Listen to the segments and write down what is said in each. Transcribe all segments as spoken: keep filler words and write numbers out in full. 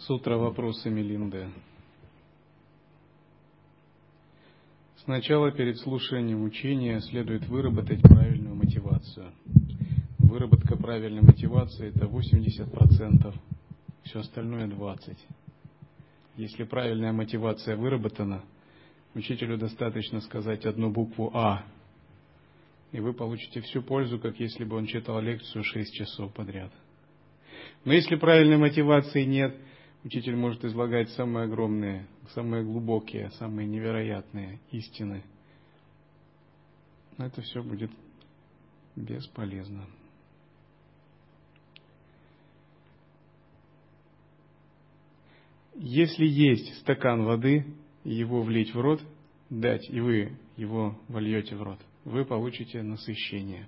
Сутра «Вопросы Мелинды». Сначала перед слушанием учения следует выработать правильную мотивацию. Выработка правильной мотивации – это восемьдесят процентов, все остальное – двадцать процентов. Если правильная мотивация выработана, учителю достаточно сказать одну букву «А», и вы получите всю пользу, как если бы он читал лекцию шесть часов подряд. Но если правильной мотивации нет, учитель может излагать самые огромные, самые глубокие, самые невероятные истины. Но это все будет бесполезно. Если есть стакан воды, его влить в рот, дать, и вы его вольете в рот, вы получите насыщение.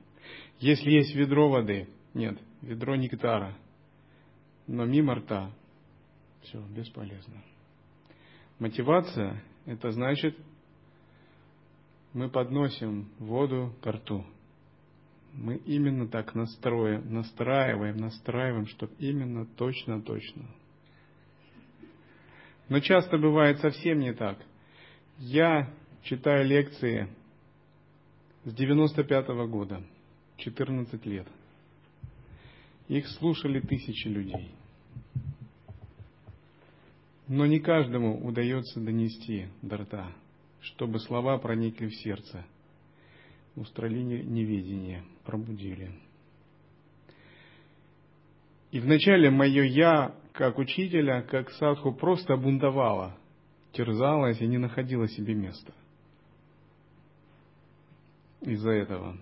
Если есть ведро воды, нет, ведро нектара, но мимо рта, все бесполезно. Мотивация – это значит, мы подносим воду ко рту. Мы именно так настроим, настраиваем, настраиваем, чтобы именно точно-точно. Но часто бывает совсем не так. Я читаю лекции с девяносто пятого года, четырнадцать лет. Их слушали тысячи людей. Но не каждому удается донести до рта, чтобы слова проникли в сердце, устранили неведение, пробудили. И вначале мое «я», как учителя, как садху, просто бунтовало, терзалось и не находило себе места. Из-за этого.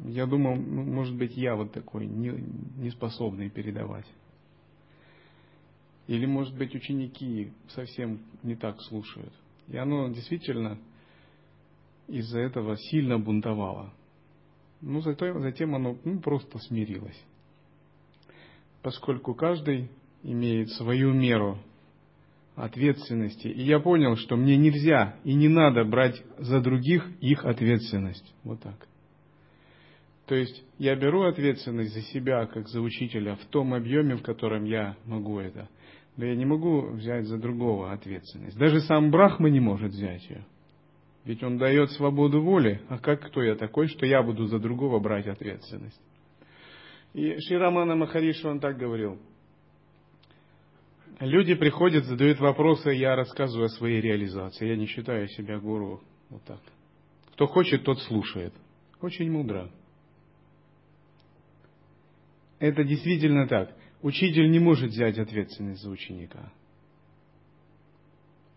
Я думал, может быть, я вот такой, неспособный передавать. Или, может быть, ученики совсем не так слушают. И оно действительно из-за этого сильно бунтовало. Но зато, затем оно ну, просто смирилось. Поскольку каждый имеет свою меру ответственности. И я понял, что мне нельзя и не надо брать за других их ответственность. Вот так. То есть я беру ответственность за себя, как за учителя, в том объеме, в котором я могу это. Но я не могу взять за другого ответственность. Даже сам Брахма не может взять ее. Ведь он дает свободу воли. А как, кто я такой, что я буду за другого брать ответственность? И Шри Рамана Махариша, он так говорил. Люди приходят, задают вопросы, я рассказываю о своей реализации. Я не считаю себя гуру. Вот так. Кто хочет, тот слушает. Очень мудро. Это действительно так. Учитель не может взять ответственность за ученика.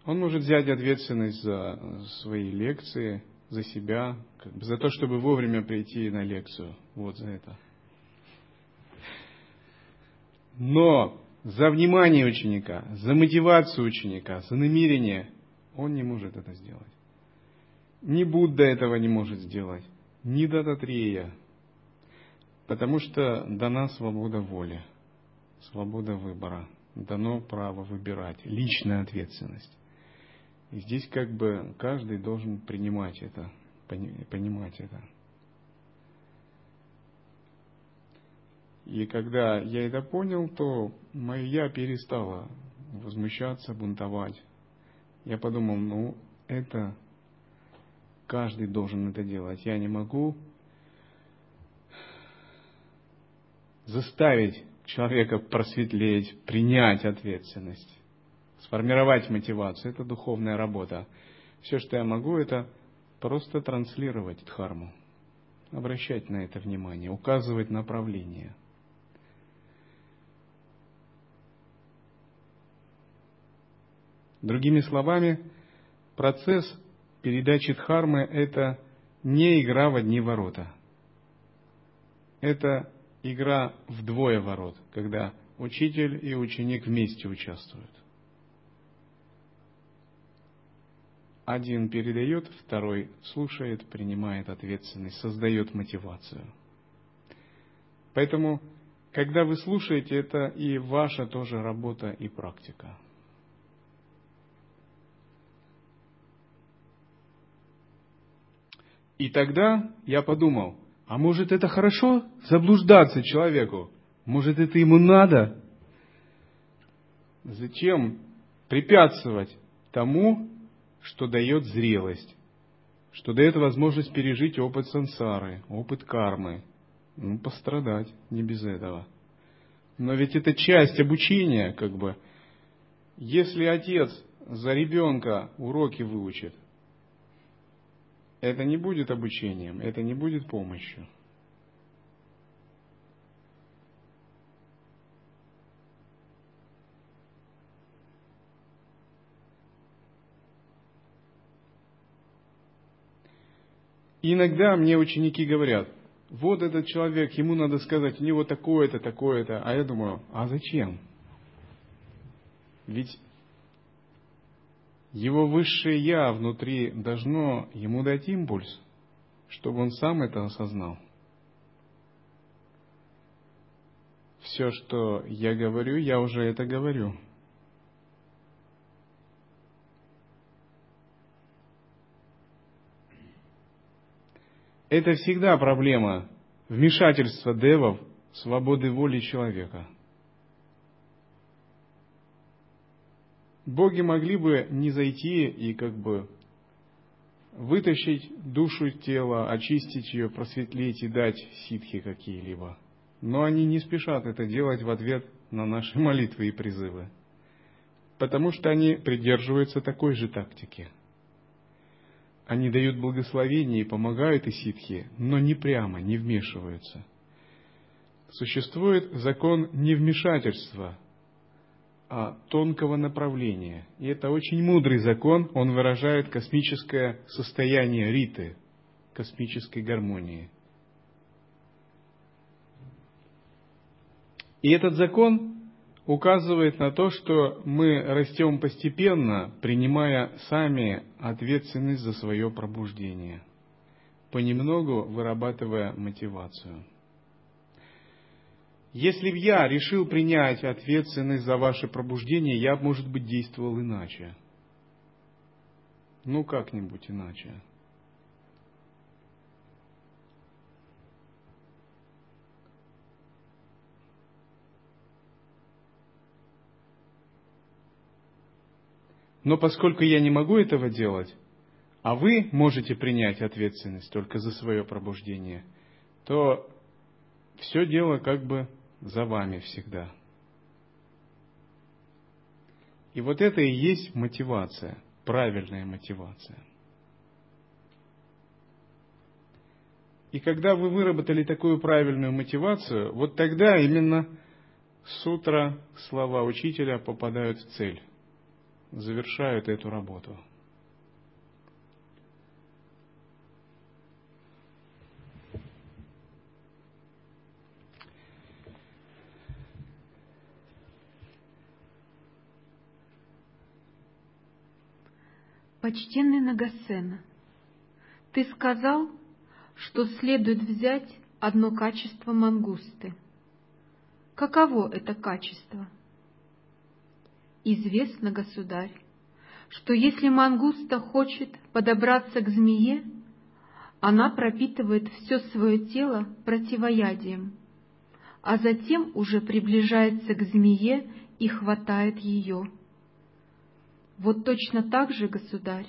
Он может взять ответственность за свои лекции, за себя, как бы за то, чтобы вовремя прийти на лекцию. Вот за это. Но за внимание ученика, за мотивацию ученика, за намерение он не может это сделать. Ни Будда этого не может сделать, ни Дататрия. Потому что дана свобода воли, свобода выбора, дано право выбирать, личная ответственность. И здесь как бы каждый должен принимать это, понимать это. И когда я это понял, то мое «я» перестало возмущаться, бунтовать. Я подумал, ну это каждый должен это делать, я не могу заставить человека просветлеть, принять ответственность, сформировать мотивацию. Это духовная работа. Все, что я могу, это просто транслировать дхарму. обращать на это внимание, указывать направление. Другими словами, процесс передачи дхармы – это не игра в одни ворота. Это игра вдвое ворот, когда учитель и ученик вместе участвуют. Один передает, второй слушает, принимает ответственность, создает мотивацию. Поэтому, когда вы слушаете, это и ваша тоже работа и практика. И тогда я подумал, а может это хорошо заблуждаться человеку? Может это ему надо? Зачем препятствовать тому, что дает зрелость, что дает возможность пережить опыт сансары, опыт кармы? Ну, пострадать не без этого. Но ведь это часть обучения, как бы. Если отец за ребенка уроки выучит, это не будет обучением, это не будет помощью. Иногда мне ученики говорят, вот этот человек, ему надо сказать, у него такое-то, такое-то. А я думаю, а зачем? Ведь его высшее Я внутри должно ему дать импульс, чтобы он сам это осознал. Все, что я говорю, я уже это говорю. Это всегда проблема вмешательства девов, свободы воли человека. Боги могли бы не зайти и как бы вытащить душу из тела, очистить ее, просветлить и дать ситхи какие-либо. Но они не спешат это делать в ответ на наши молитвы и призывы, потому что они придерживаются такой же тактики. Они дают благословение и помогают и ситхи, но не прямо, не вмешиваются. Существует закон невмешательства, а тонкого направления. И это очень мудрый закон, он выражает космическое состояние риты, космической гармонии. И этот закон указывает на то, что мы растем постепенно, принимая сами ответственность за свое пробуждение, понемногу вырабатывая мотивацию. Если бы я решил принять ответственность за ваше пробуждение, я бы, может быть, действовал иначе. Ну, как-нибудь иначе. Но поскольку я не могу этого делать, а вы можете принять ответственность только за свое пробуждение, то все дело как бы за вами всегда. И вот это и есть мотивация, правильная мотивация. И когда вы выработали такую правильную мотивацию, вот тогда именно сутра, слова учителя попадают в цель, завершают эту работу. Почтенный Нагасена, ты сказал, что следует взять одно качество мангусты. Каково это качество? Известно, государь, что если мангуста хочет подобраться к змее, она пропитывает все свое тело противоядием, а затем уже приближается к змее и хватает ее. Вот точно так же, государь,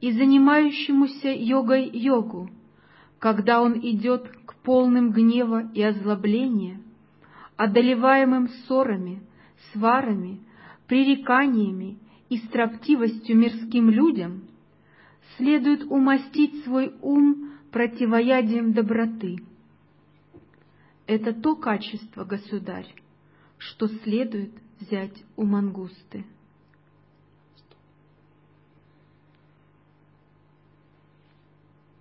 и занимающемуся йогой йогу, когда он идет к полным гнева и озлобления, одолеваемым ссорами, сварами, пререканиями и строптивостью мирским людям, следует умастить свой ум противоядием доброты. Это то качество, государь, что следует взять у мангусты.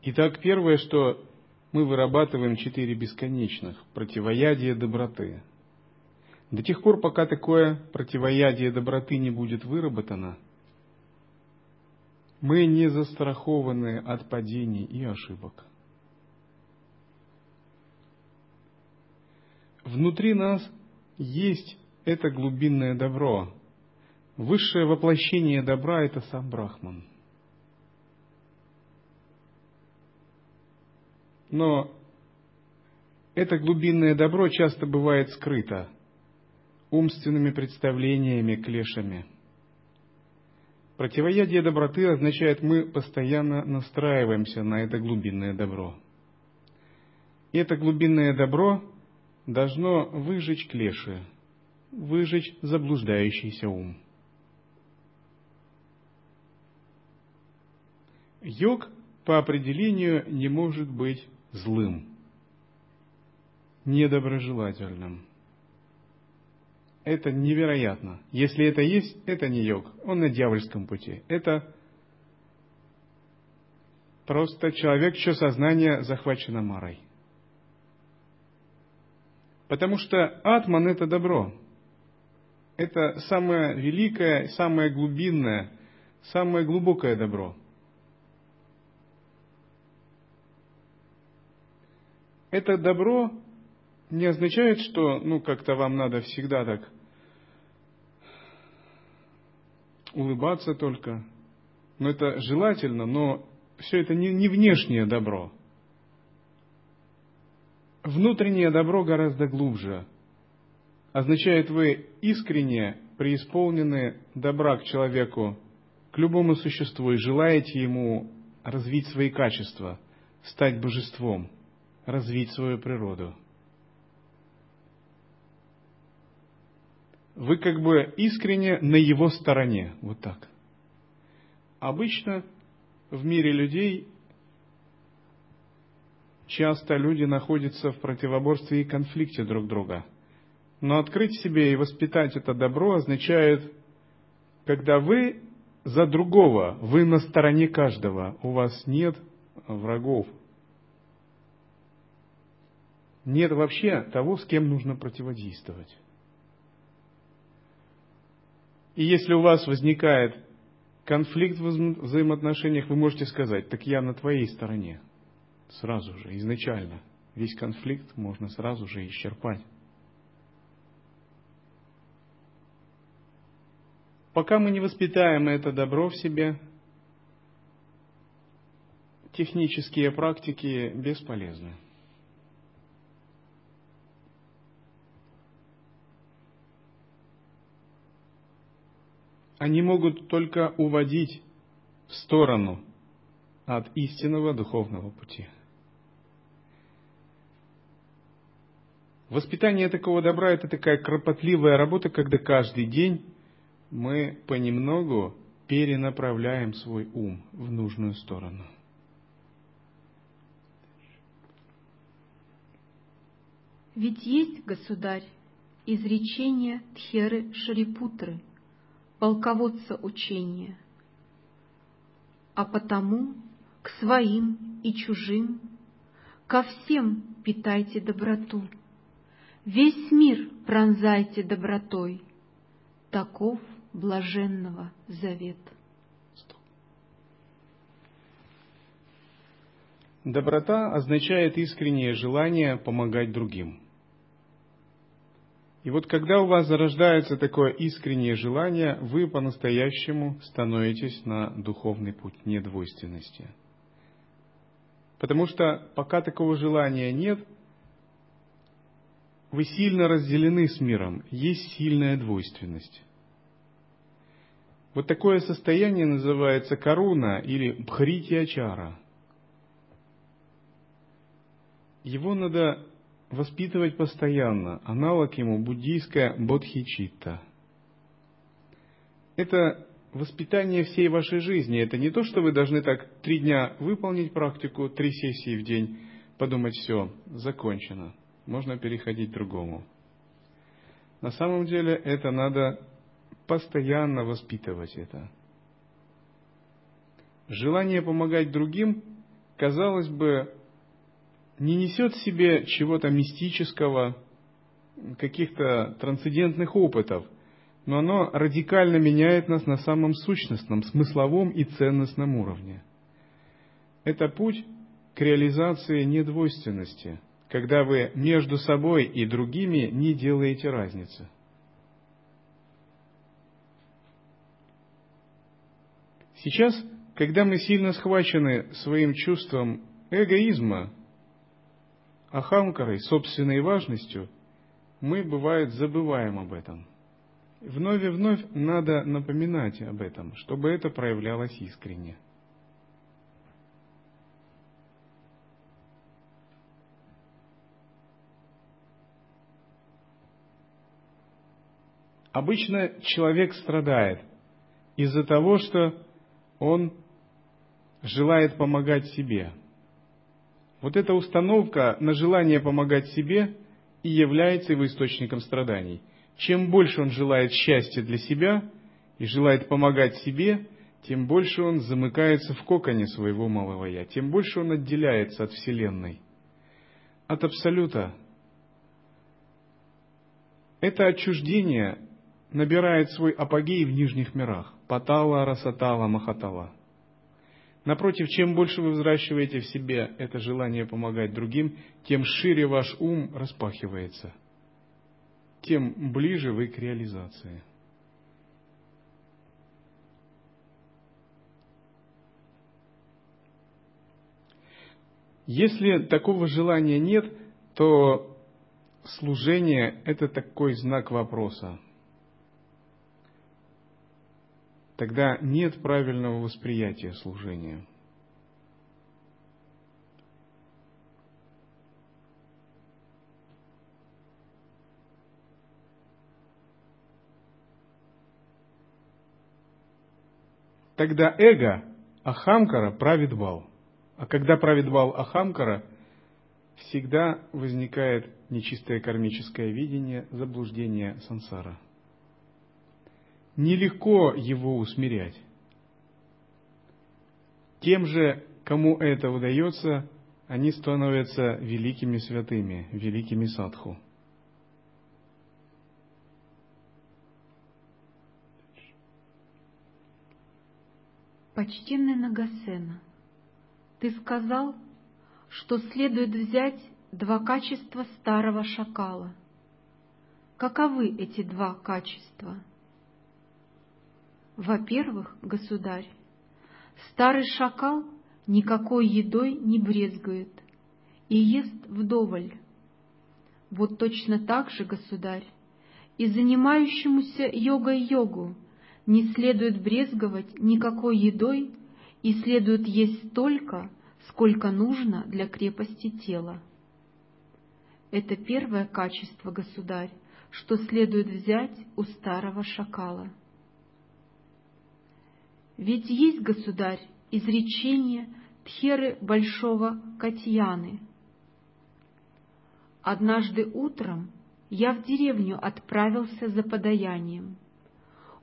Итак, первое, что мы вырабатываем четыре бесконечных – противоядие доброты. До тех пор, пока такое противоядие доброты не будет выработано, мы не застрахованы от падений и ошибок. Внутри нас есть это глубинное добро. Высшее воплощение добра – это сам Брахман. Но это глубинное добро часто бывает скрыто умственными представлениями, клешами. Противоядие доброты означает, мы постоянно настраиваемся на это глубинное добро. И это глубинное добро должно выжечь клеши, выжечь заблуждающийся ум. Йог по определению не может быть злым, недоброжелательным. Это невероятно. Если это есть, это не йог. Он на дьявольском пути. Это просто человек, чье сознание захвачено марой. Потому что атман – это добро. Это самое великое, самое глубинное, самое глубокое добро. Это добро не означает, что ну как-то вам надо всегда так улыбаться только. Но это желательно, но все это не, не внешнее добро. Внутреннее добро гораздо глубже. Означает, вы искренне преисполнены добра к человеку, к любому существу, и желаете ему развить свои качества, стать божеством, развить свою природу. Вы как бы искренне на его стороне, вот так. Обычно в мире людей часто люди находятся в противоборстве и конфликте друг друга. Но открыть в себе и воспитать это добро означает, когда вы за другого, вы на стороне каждого, у вас нет врагов. Нет вообще того, с кем нужно противодействовать. И если у вас возникает конфликт в взаимоотношениях, вы можете сказать: так я на твоей стороне. Сразу же, изначально. Весь конфликт можно сразу же исчерпать. Пока мы не воспитаем это добро в себе, технические практики бесполезны. Они могут только уводить в сторону от истинного духовного пути. Воспитание такого добра – это такая кропотливая работа, когда каждый день мы понемногу перенаправляем свой ум в нужную сторону. Ведь есть, государь, изречение Тхеры Шарипутры, полководца учения. А потому к своим и чужим, ко всем питайте доброту, весь мир пронзайте добротой, таков блаженного завет. Доброта означает искреннее желание помогать другим. И вот когда у вас зарождается такое искреннее желание, вы по-настоящему становитесь на духовный путь недвойственности. Потому что пока такого желания нет, вы сильно разделены с миром, есть сильная двойственность. Вот такое состояние называется коруна или бхрития чара. Его надо воспитывать постоянно. Аналог ему буддийская бодхичитта. Это воспитание всей вашей жизни. Это не то, что вы должны так три дня выполнить практику, три сессии в день, подумать, все, закончено, можно переходить к другому. На самом деле это надо постоянно воспитывать это. Желание помогать другим, казалось бы, не несет в себе чего-то мистического, каких-то трансцендентных опытов, но оно радикально меняет нас на самом сущностном, смысловом и ценностном уровне. Это путь к реализации недвойственности, когда вы между собой и другими не делаете разницы. Сейчас, когда мы сильно схвачены своим чувством эгоизма, ахамкарой, собственной важностью, мы, бывает, забываем об этом. Вновь и вновь надо напоминать об этом, чтобы это проявлялось искренне. Обычно человек страдает из-за того, что он желает помогать себе. Вот эта установка на желание помогать себе и является его источником страданий. Чем больше он желает счастья для себя и желает помогать себе, тем больше он замыкается в коконе своего малого «я», тем больше он отделяется от Вселенной, от Абсолюта. Это отчуждение набирает свой апогей в нижних мирах – Патала, Расатала, Махатала. Напротив, чем больше вы взращиваете в себе это желание помогать другим, тем шире ваш ум распахивается, тем ближе вы к реализации. Если такого желания нет, то служение – это такой знак вопроса. Тогда нет правильного восприятия служения. Тогда эго, ахамкара, правит бал. А когда правит бал ахамкара, всегда возникает нечистое кармическое видение, заблуждение сансара. Нелегко его усмирять. Тем же, кому это удается, они становятся великими святыми, великими садху. Почтенный Нагасена, ты сказал, что следует взять два качества старого шакала. Каковы эти два качества? Во-первых, государь, старый шакал никакой едой не брезгует и ест вдоволь. Вот точно так же, государь, и занимающемуся йогой йогу не следует брезговать никакой едой и следует есть столько, сколько нужно для крепости тела. Это первое качество, государь, что следует взять у старого шакала. Ведь есть, государь, изречение Тхеры Большого Катьяны. Однажды утром я в деревню отправился за подаянием,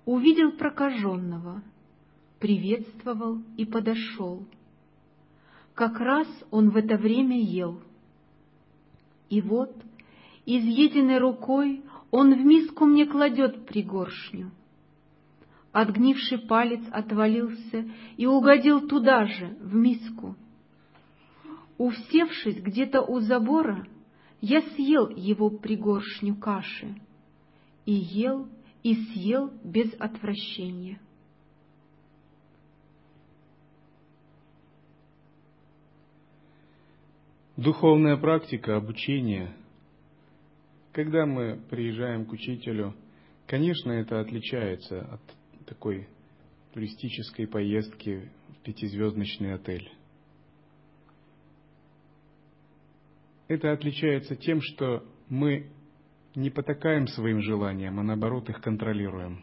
увидел прокаженного, приветствовал и подошел. Как раз он в это время ел. И вот, изъеденной рукой, он в миску мне кладет пригоршню. Отгнивший палец отвалился и угодил туда же, в миску. Усевшись где-то у забора, я съел его пригоршню каши. И ел, и съел без отвращения. Духовная практика, обучение. Когда мы приезжаем к учителю, конечно, это отличается от такой туристической поездки в пятизвездочный отель. Это отличается тем, что мы не потакаем своим желаниям, а наоборот их контролируем.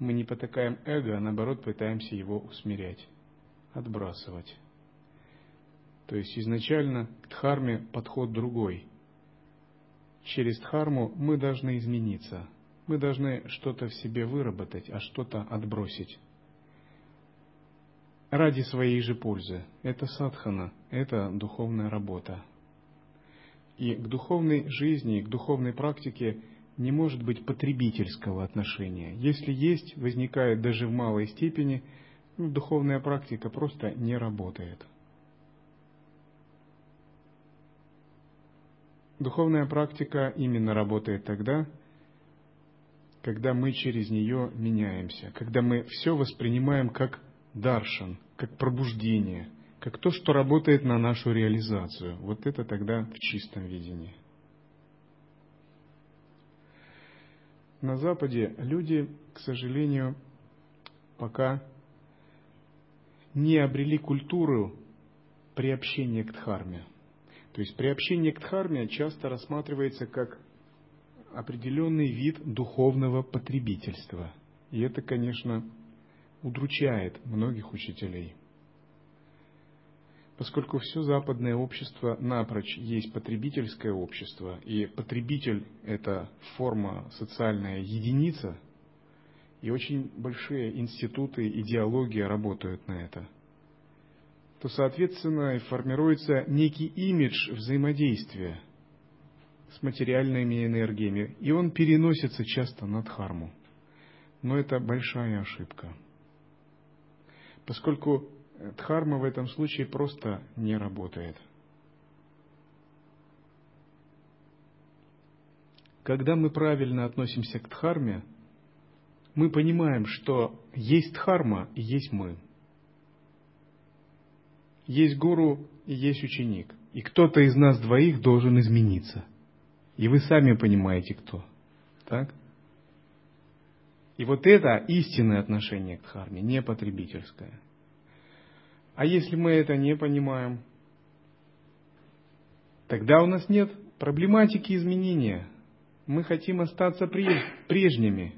мы не потакаем эго, а наоборот пытаемся его усмирять, отбрасывать. То есть изначально к дхарме подход другой. Через дхарму мы должны измениться, мы должны что-то в себе выработать, а что-то отбросить. Ради своей же пользы. Это садхана, это духовная работа. И к духовной жизни, к духовной практике не может быть потребительского отношения. Если есть, возникает даже в малой степени, ну, духовная практика просто не работает. Духовная практика именно работает тогда, когда мы через нее меняемся, когда мы все воспринимаем как даршан, как пробуждение, как то, что работает на нашу реализацию. Вот это тогда в чистом видении. На Западе люди, к сожалению, пока не обрели культуру приобщения к дхарме. То есть приобщение к дхарме часто рассматривается как определенный вид духовного потребительства. И это, конечно, удручает многих учителей. Поскольку все западное общество напрочь есть потребительское общество, и потребитель – это форма, социальная единица, и очень большие институты, идеология работают на это, то, соответственно, и формируется некий имидж взаимодействия с материальными энергиями, и он переносится часто на дхарму. Но это большая ошибка, поскольку дхарма в этом случае просто не работает. Когда мы правильно относимся к дхарме, мы понимаем, что есть дхарма и есть мы. Есть гуру и есть ученик. И кто-то из нас двоих должен измениться. И вы сами понимаете, кто. Так? И вот это истинное отношение к дхарме, не потребительское. А если мы это не понимаем, тогда у нас нет проблематики изменения. Мы хотим остаться прежними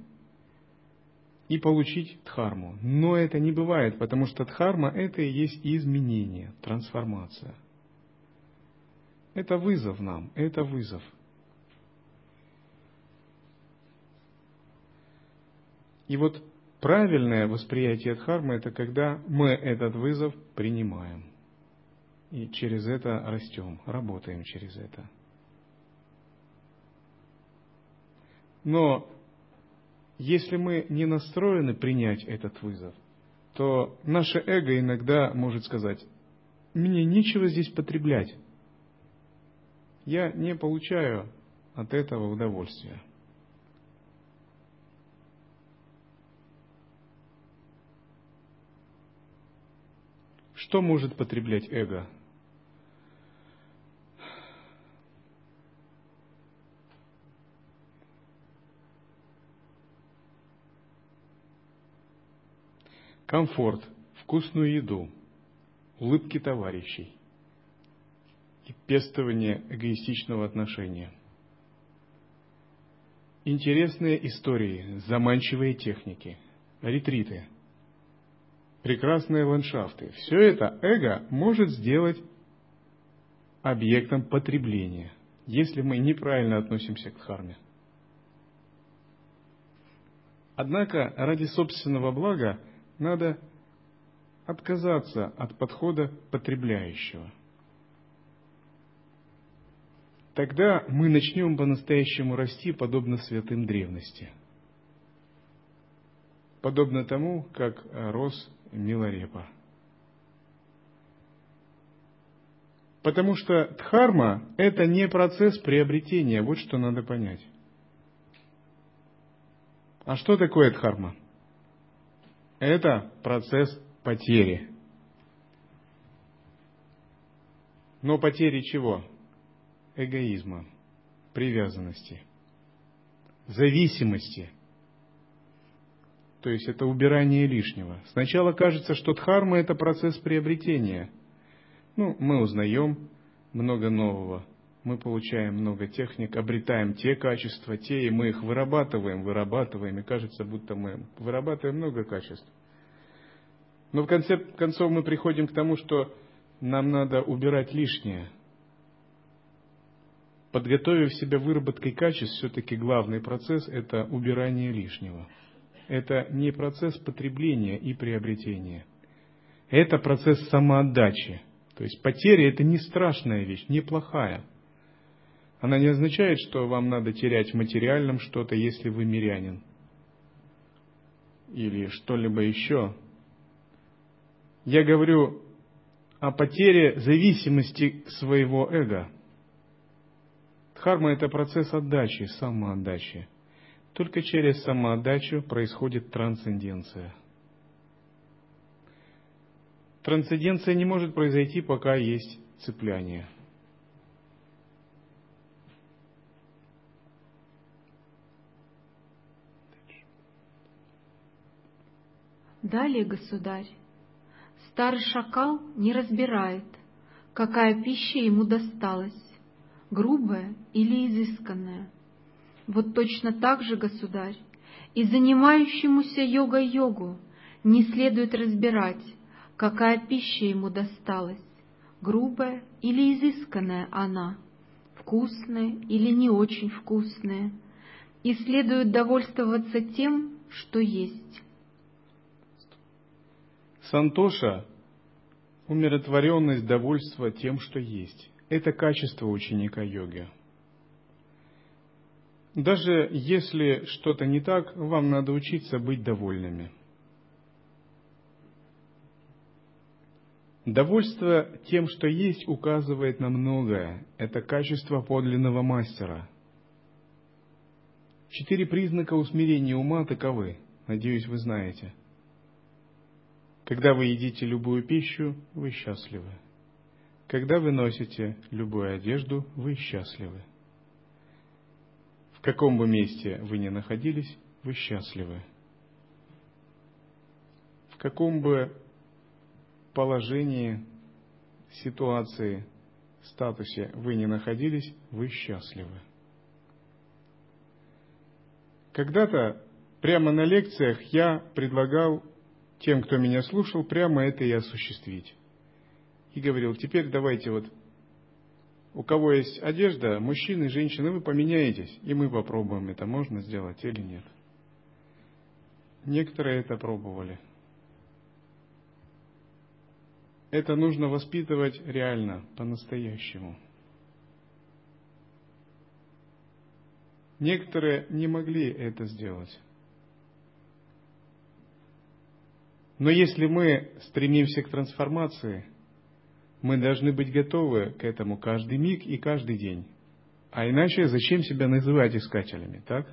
и получить дхарму. Но это не бывает, потому что дхарма – это и есть изменение, трансформация. Это вызов нам, это вызов. И вот правильное восприятие дхармы – это когда мы этот вызов принимаем. И через это растем, работаем через это. Но если мы не настроены принять этот вызов, то наше эго иногда может сказать: «Мне нечего здесь потреблять, я не получаю от этого удовольствия». Что может потреблять эго? Комфорт, вкусную еду, улыбки товарищей и пестование эгоистичного отношения. Интересные истории, заманчивые техники, ретриты, прекрасные ландшафты. Все это эго может сделать объектом потребления, если мы неправильно относимся к дхарме. Однако ради собственного блага надо отказаться от подхода потребляющего. Тогда мы начнем по-настоящему расти, подобно святым древности. Подобно тому, как рос Миларепа. Потому что дхарма – это не процесс приобретения, вот что надо понять. А что такое дхарма? Это процесс потери. Но потери чего? Эгоизма, привязанности, зависимости. То есть это убирание лишнего. Сначала кажется, что дхарма – это процесс приобретения. Ну, мы узнаем много нового, мы получаем много техник, обретаем те качества, те, и мы их вырабатываем, вырабатываем, и кажется, будто мы вырабатываем много качеств. Но в конце концов мы приходим к тому, что нам надо убирать лишнее. Подготовив себя выработкой качеств, все-таки главный процесс – это убирание лишнего. Это не процесс потребления и приобретения. Это процесс самоотдачи. То есть потеря – это не страшная вещь, не плохая. Она не означает, что вам надо терять в материальном что-то, если вы мирянин. Или что-либо еще. Я говорю о потере зависимости своего эго. Дхарма – это процесс отдачи, самоотдачи. Только через самоотдачу происходит трансценденция. Трансценденция не может произойти, пока есть цепляние. Далее, государь, старый шакал не разбирает, какая пища ему досталась. Грубое или изысканное. Вот точно так же, государь, и занимающемуся йогой йогу не следует разбирать, какая пища ему досталась, грубая или изысканная она, вкусная или не очень вкусная, и следует довольствоваться тем, что есть. Сантоша – умиротворенность, довольство тем, что есть. Это качество ученика йоги. Даже если что-то не так, вам надо учиться быть довольными. Довольство тем, что есть, указывает на многое. Это качество подлинного мастера. Четыре признака усмирения ума таковы. Надеюсь, вы знаете. Когда вы едите любую пищу, вы счастливы. Когда вы носите любую одежду, вы счастливы. В каком бы месте вы ни находились, вы счастливы. В каком бы положении, ситуации, статусе вы ни находились, вы счастливы. Когда-то прямо на лекциях я предлагал тем, кто меня слушал, прямо это и осуществить. И говорил, теперь давайте вот, у кого есть одежда, мужчины, женщины, вы поменяетесь, и мы попробуем, это можно сделать или нет. Некоторые это пробовали. Это нужно воспитывать реально, по-настоящему. Некоторые не могли это сделать. Но если мы стремимся к трансформации, мы должны быть готовы к этому каждый миг и каждый день. А иначе зачем себя называть искателями, так?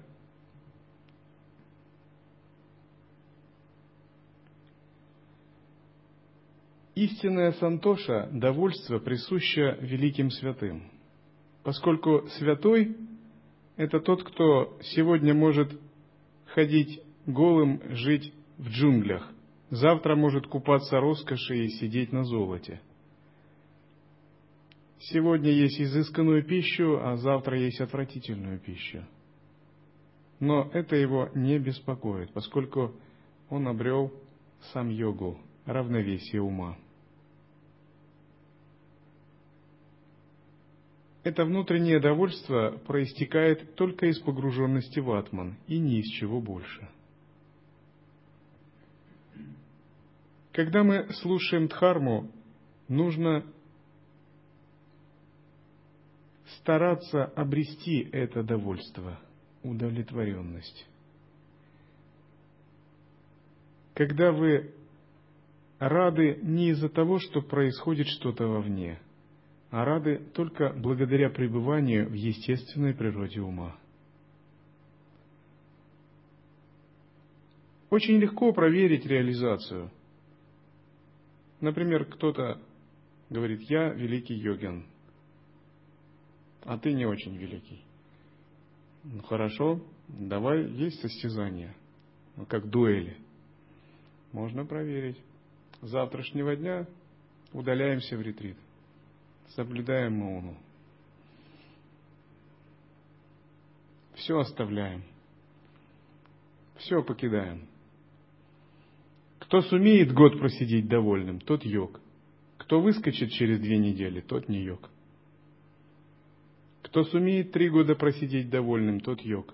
Истинная сантоша, довольство, присуще великим святым. Поскольку святой – это тот, кто сегодня может ходить голым, жить в джунглях. Завтра может купаться роскоши и сидеть на золоте. Сегодня есть изысканную пищу, а завтра есть отвратительную пищу. Но это его не беспокоит, поскольку он обрел сам-йогу, равновесие ума. Это внутреннее довольство проистекает только из погруженности в атман и ни из чего больше. Когда мы слушаем дхарму, нужно стараться обрести это довольство, удовлетворенность. Когда вы рады не из-за того, что происходит что-то вовне, а рады только благодаря пребыванию в естественной природе ума. Очень легко проверить реализацию. Например, кто-то говорит: «Я великий йогин», а ты не очень великий. Ну хорошо, давай есть состязание, как дуэли. Можно проверить. С завтрашнего дня удаляемся в ретрит. Соблюдаем мауну. все оставляем, все покидаем. Кто сумеет год просидеть довольным, тот йог. Кто выскочит через две недели, тот не йог. Кто сумеет три года просидеть довольным, тот йог.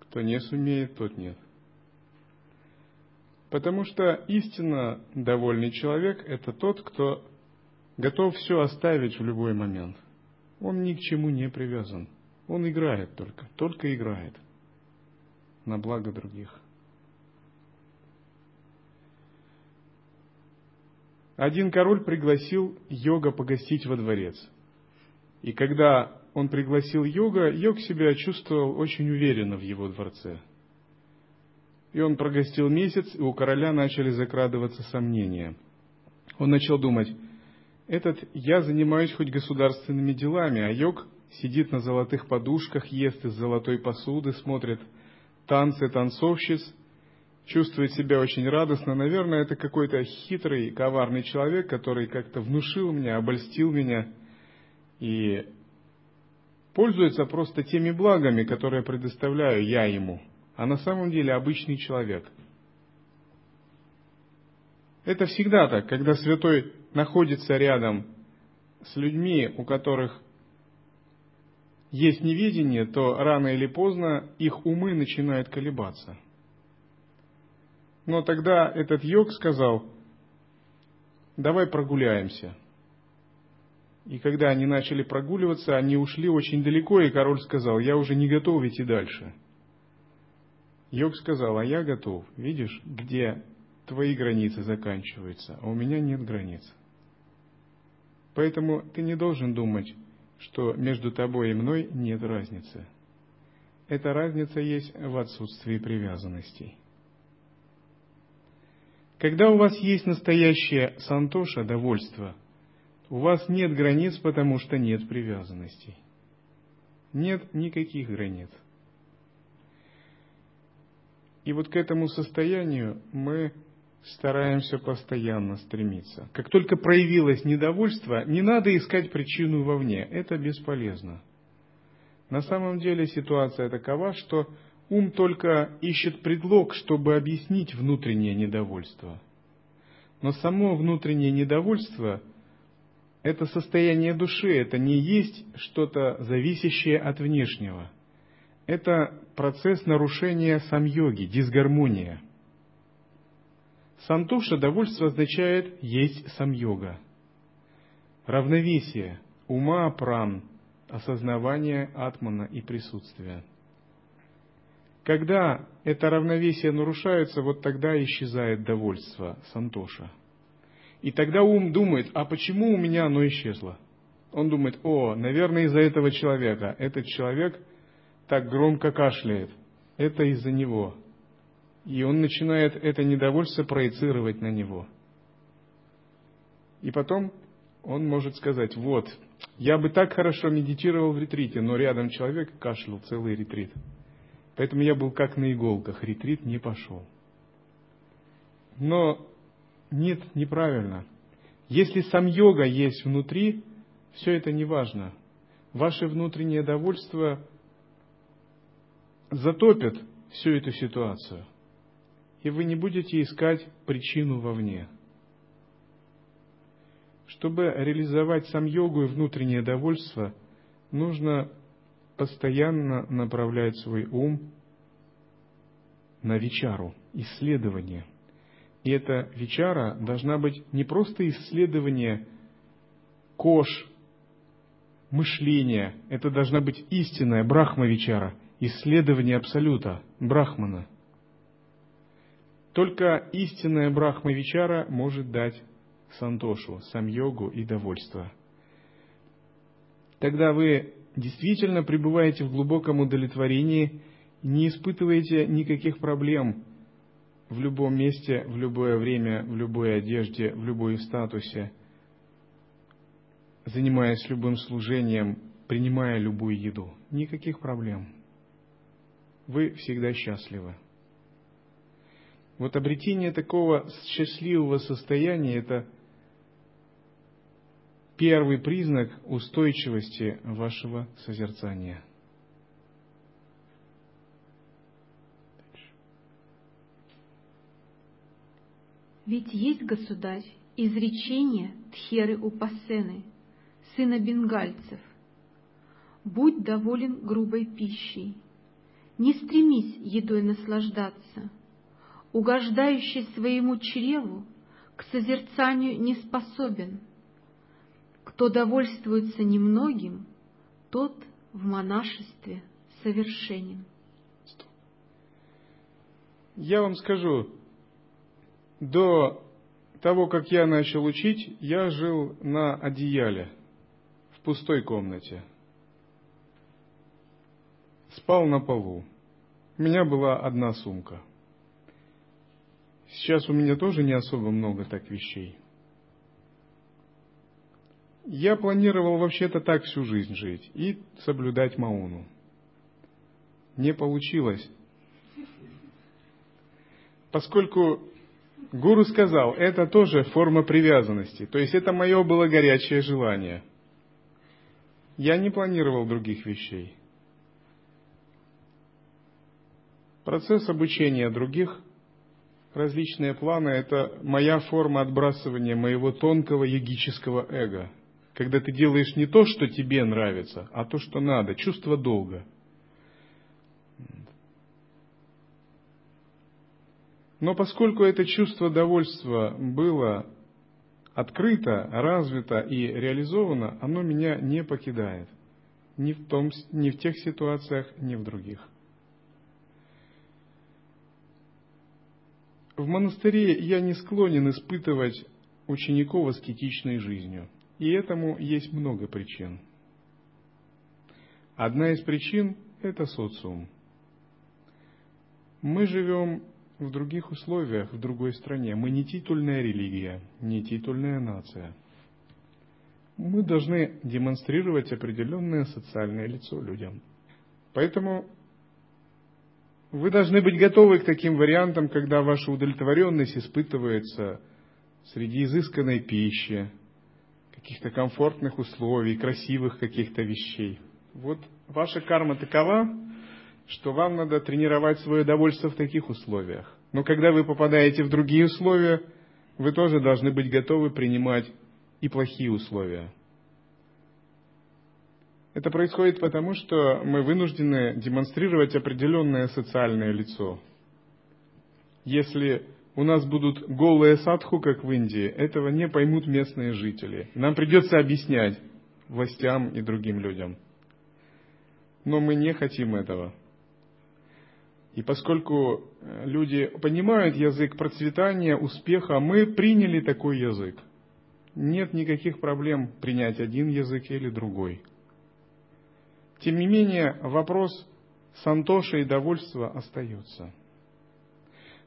Кто не сумеет, тот нет. Потому что истинно довольный человек – это тот, кто готов все оставить в любой момент. Он ни к чему не привязан. Он играет только, только играет на благо других. Один король пригласил йога погостить во дворец. И когда он пригласил йога, йог себя чувствовал очень уверенно в его дворце. И он прогостил месяц, и у короля начали закрадываться сомнения. Он начал думать: этот я занимаюсь хоть государственными делами, а йог сидит на золотых подушках, ест из золотой посуды, смотрит танцы танцовщиц, чувствует себя очень радостно. Наверное, это какой-то хитрый, коварный человек, который как-то внушил меня, обольстил меня и пользуется просто теми благами, которые предоставляю я ему, а на самом деле обычный человек. Это всегда так, когда святой находится рядом с людьми, у которых есть неведение, то рано или поздно их умы начинают колебаться. Но тогда этот йог сказал: давай прогуляемся. И когда они начали прогуливаться, они ушли очень далеко, и король сказал: я уже не готов идти дальше. Йог сказал: а я готов. Видишь, где твои границы заканчиваются, а у меня нет границ. Поэтому ты не должен думать, что между тобой и мной нет разницы. Эта разница есть в отсутствии привязанностей. Когда у вас есть настоящее сантоша, довольство, у вас нет границ, потому что нет привязанностей. Нет никаких границ. И вот к этому состоянию мы стараемся постоянно стремиться. Как только проявилось недовольство, не надо искать причину вовне. Это бесполезно. На самом деле ситуация такова, что ум только ищет предлог, чтобы объяснить внутреннее недовольство. Но само внутреннее недовольство – это состояние души, это не есть что-то зависящее от внешнего. Это процесс нарушения сам-йоги, дисгармония. Сантоша, довольство, означает «есть сам-йога». Равновесие ума, пран, осознавание атмана и присутствия. Когда это равновесие нарушается, вот тогда исчезает довольство, сантоша. И тогда ум думает: а почему у меня оно исчезло? Он думает: о, наверное, из-за этого человека. Этот человек так громко кашляет. Это из-за него. И он начинает это недовольство проецировать на него. И потом он может сказать: вот, я бы так хорошо медитировал в ретрите, но рядом человек кашлял целый ретрит. Поэтому я был как на иголках, ретрит не пошел. Но нет, неправильно. Если сам йога есть внутри, все это не важно. Ваше внутреннее довольство затопит всю эту ситуацию. И вы не будете искать причину вовне. Чтобы реализовать сам йогу и внутреннее довольство, нужно постоянно направляет свой ум на вечару, исследование. И эта вечара должна быть не просто исследование кош, мышления, это должна быть истинная Брахма-Вечара, исследование Абсолюта, Брахмана. Только истинная Брахма-Вечара может дать сантошу, сам-йогу и довольство. Тогда вы действительно пребываете в глубоком удовлетворении, не испытываете никаких проблем в любом месте, в любое время, в любой одежде, в любом статусе, занимаясь любым служением, принимая любую еду. Никаких проблем. Вы всегда счастливы. Вот обретение такого счастливого состояния – это первый признак устойчивости вашего созерцания. Ведь есть, государь, изречение Тхеры Упасены, сына бенгальцев: будь доволен грубой пищей, не стремись едой наслаждаться, угождающий своему чреву к созерцанию не способен. Кто довольствуется немногим, тот в монашестве совершенен. Я вам скажу, до того, как я начал учить, я жил на одеяле в пустой комнате. Спал на полу. У меня была одна сумка. Сейчас у меня тоже не особо много так вещей. Я планировал вообще-то так всю жизнь жить и соблюдать мауну. Не получилось. Поскольку гуру сказал, это тоже форма привязанности, то есть это мое было горячее желание. Я не планировал других вещей. Процесс обучения других, различные планы — это моя форма отбрасывания моего тонкого йогического эго. Когда ты делаешь не то, что тебе нравится, а то, что надо. Чувство долга. Но поскольку это чувство довольства было открыто, развито и реализовано, оно меня не покидает. Ни в том, ни в тех ситуациях, ни в других. В монастыре я не склонен испытывать учеников аскетичной жизнью. И этому есть много причин. Одна из причин – это социум. Мы живем в других условиях, в другой стране. Мы не титульная религия, не титульная нация. Мы должны демонстрировать определенное социальное лицо людям. Поэтому вы должны быть готовы к таким вариантам, когда ваша удовлетворенность испытывается среди изысканной пищи, каких-то комфортных условий, красивых каких-то вещей. Вот ваша карма такова, что вам надо тренировать свое довольство в таких условиях. Но когда вы попадаете в другие условия, вы тоже должны быть готовы принимать и плохие условия. Это происходит потому, что мы вынуждены демонстрировать определенное социальное лицо. Если у нас будут голые садху, как в Индии, этого не поймут местные жители. Нам придется объяснять властям и другим людям. Но мы не хотим этого. И поскольку люди понимают язык процветания, успеха, мы приняли такой язык. Нет никаких проблем принять один язык или другой. Тем не менее, вопрос сантоши и довольства остается.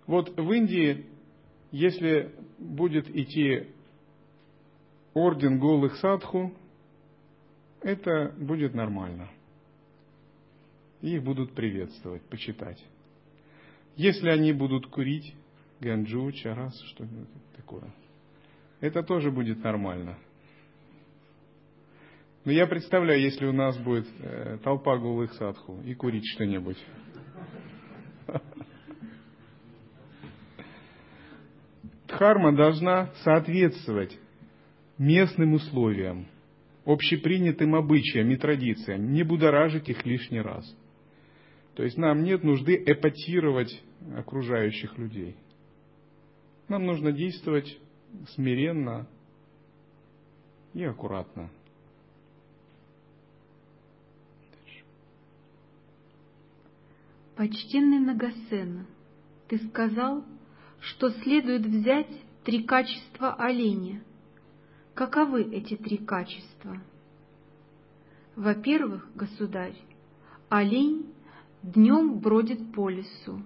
Вот в Индии, если будет идти орден голых садху, это будет нормально. Их будут приветствовать, почитать. Если они будут курить ганджу, чарас, что-нибудь такое, это тоже будет нормально. Но я представляю, если у нас будет э, толпа голых садху и курить что-нибудь. Дхарма должна соответствовать местным условиям, общепринятым обычаям и традициям, не будоражить их лишний раз. То есть нам нет нужды эпатировать окружающих людей. Нам нужно действовать смиренно и аккуратно. Почтенный Нагасена, ты сказал, что следует взять три качества оленя. Каковы эти три качества? Во-первых, государь, олень днем бродит по лесу,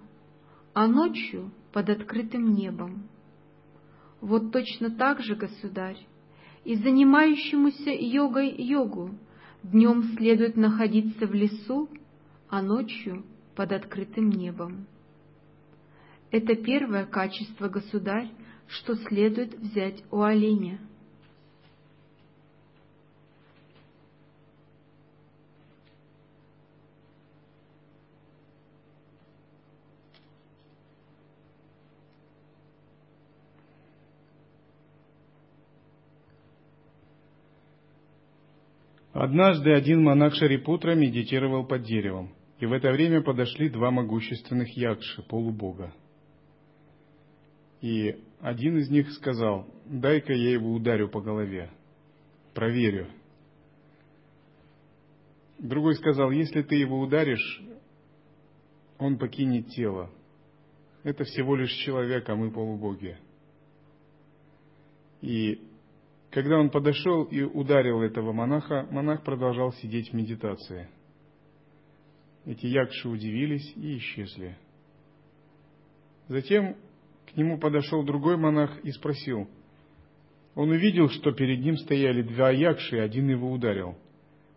а ночью под открытым небом. Вот точно так же, государь, и занимающемуся йогой йогу днем следует находиться в лесу, а ночью под открытым небом. Это первое качество, государь, что следует взять у оленя. Однажды один монах Шарипутра медитировал под деревом, и в это время подошли два могущественных якши, полубога. И один из них сказал: «Дай-ка я его ударю по голове, проверю». Другой сказал: «Если ты его ударишь, он покинет тело. Это всего лишь человек, а мы полубоги». И когда он подошел и ударил этого монаха, монах продолжал сидеть в медитации. Эти якши удивились и исчезли. Затем к нему подошел другой монах и спросил. Он увидел, что перед ним стояли два якши, и один его ударил.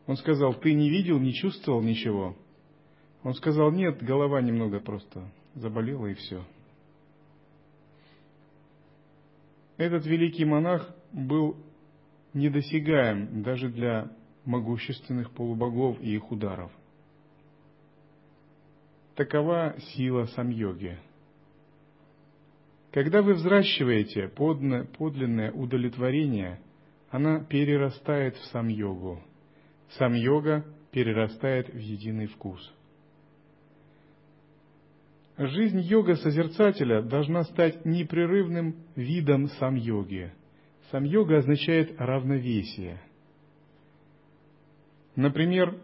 Он сказал: «Ты не видел, не чувствовал ничего?» Он сказал: «Нет, голова немного просто заболела и все». Этот великий монах был недосягаем даже для могущественных полубогов и их ударов. Такова сила сам-йоги. Когда вы взращиваете подлинное удовлетворение, она перерастает в сам-йогу. Сам-йога перерастает в единый вкус. Жизнь йога-созерцателя должна стать непрерывным видом сам-йоги. Сам-йога означает равновесие. Например,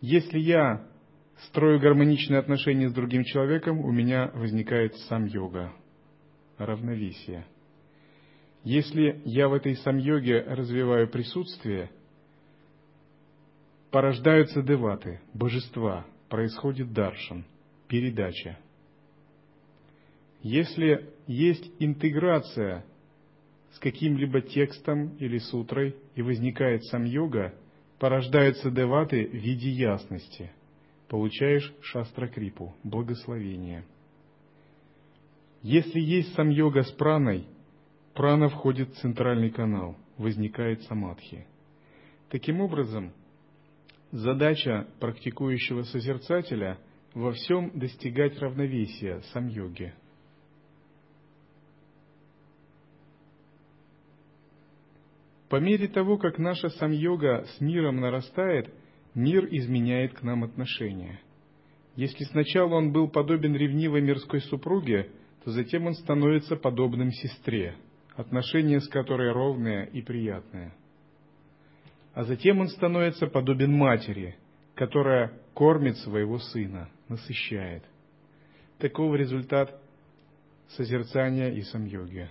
если я строю гармоничные отношения с другим человеком, у меня возникает сам-йога, равновесие. Если я в этой сам-йоге развиваю присутствие, порождаются деваты, божества, происходит даршан, передача. Если есть интеграция с каким-либо текстом или сутрой и возникает сам-йога, порождаются деваты в виде ясности. Получаешь шастракрипу, благословение. Если есть сам-йога с праной, прана входит в центральный канал, возникает самадхи. Таким образом, задача практикующего созерцателя во всем достигать равновесия сам-йоги. По мере того, как наша сам-йога с миром нарастает, мир изменяет к нам отношения. Если сначала он был подобен ревнивой мирской супруге, то затем он становится подобным сестре, отношения с которой ровные и приятные. А затем он становится подобен матери, которая кормит своего сына, насыщает. Таков результат созерцания и сам-йоги.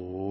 Oh.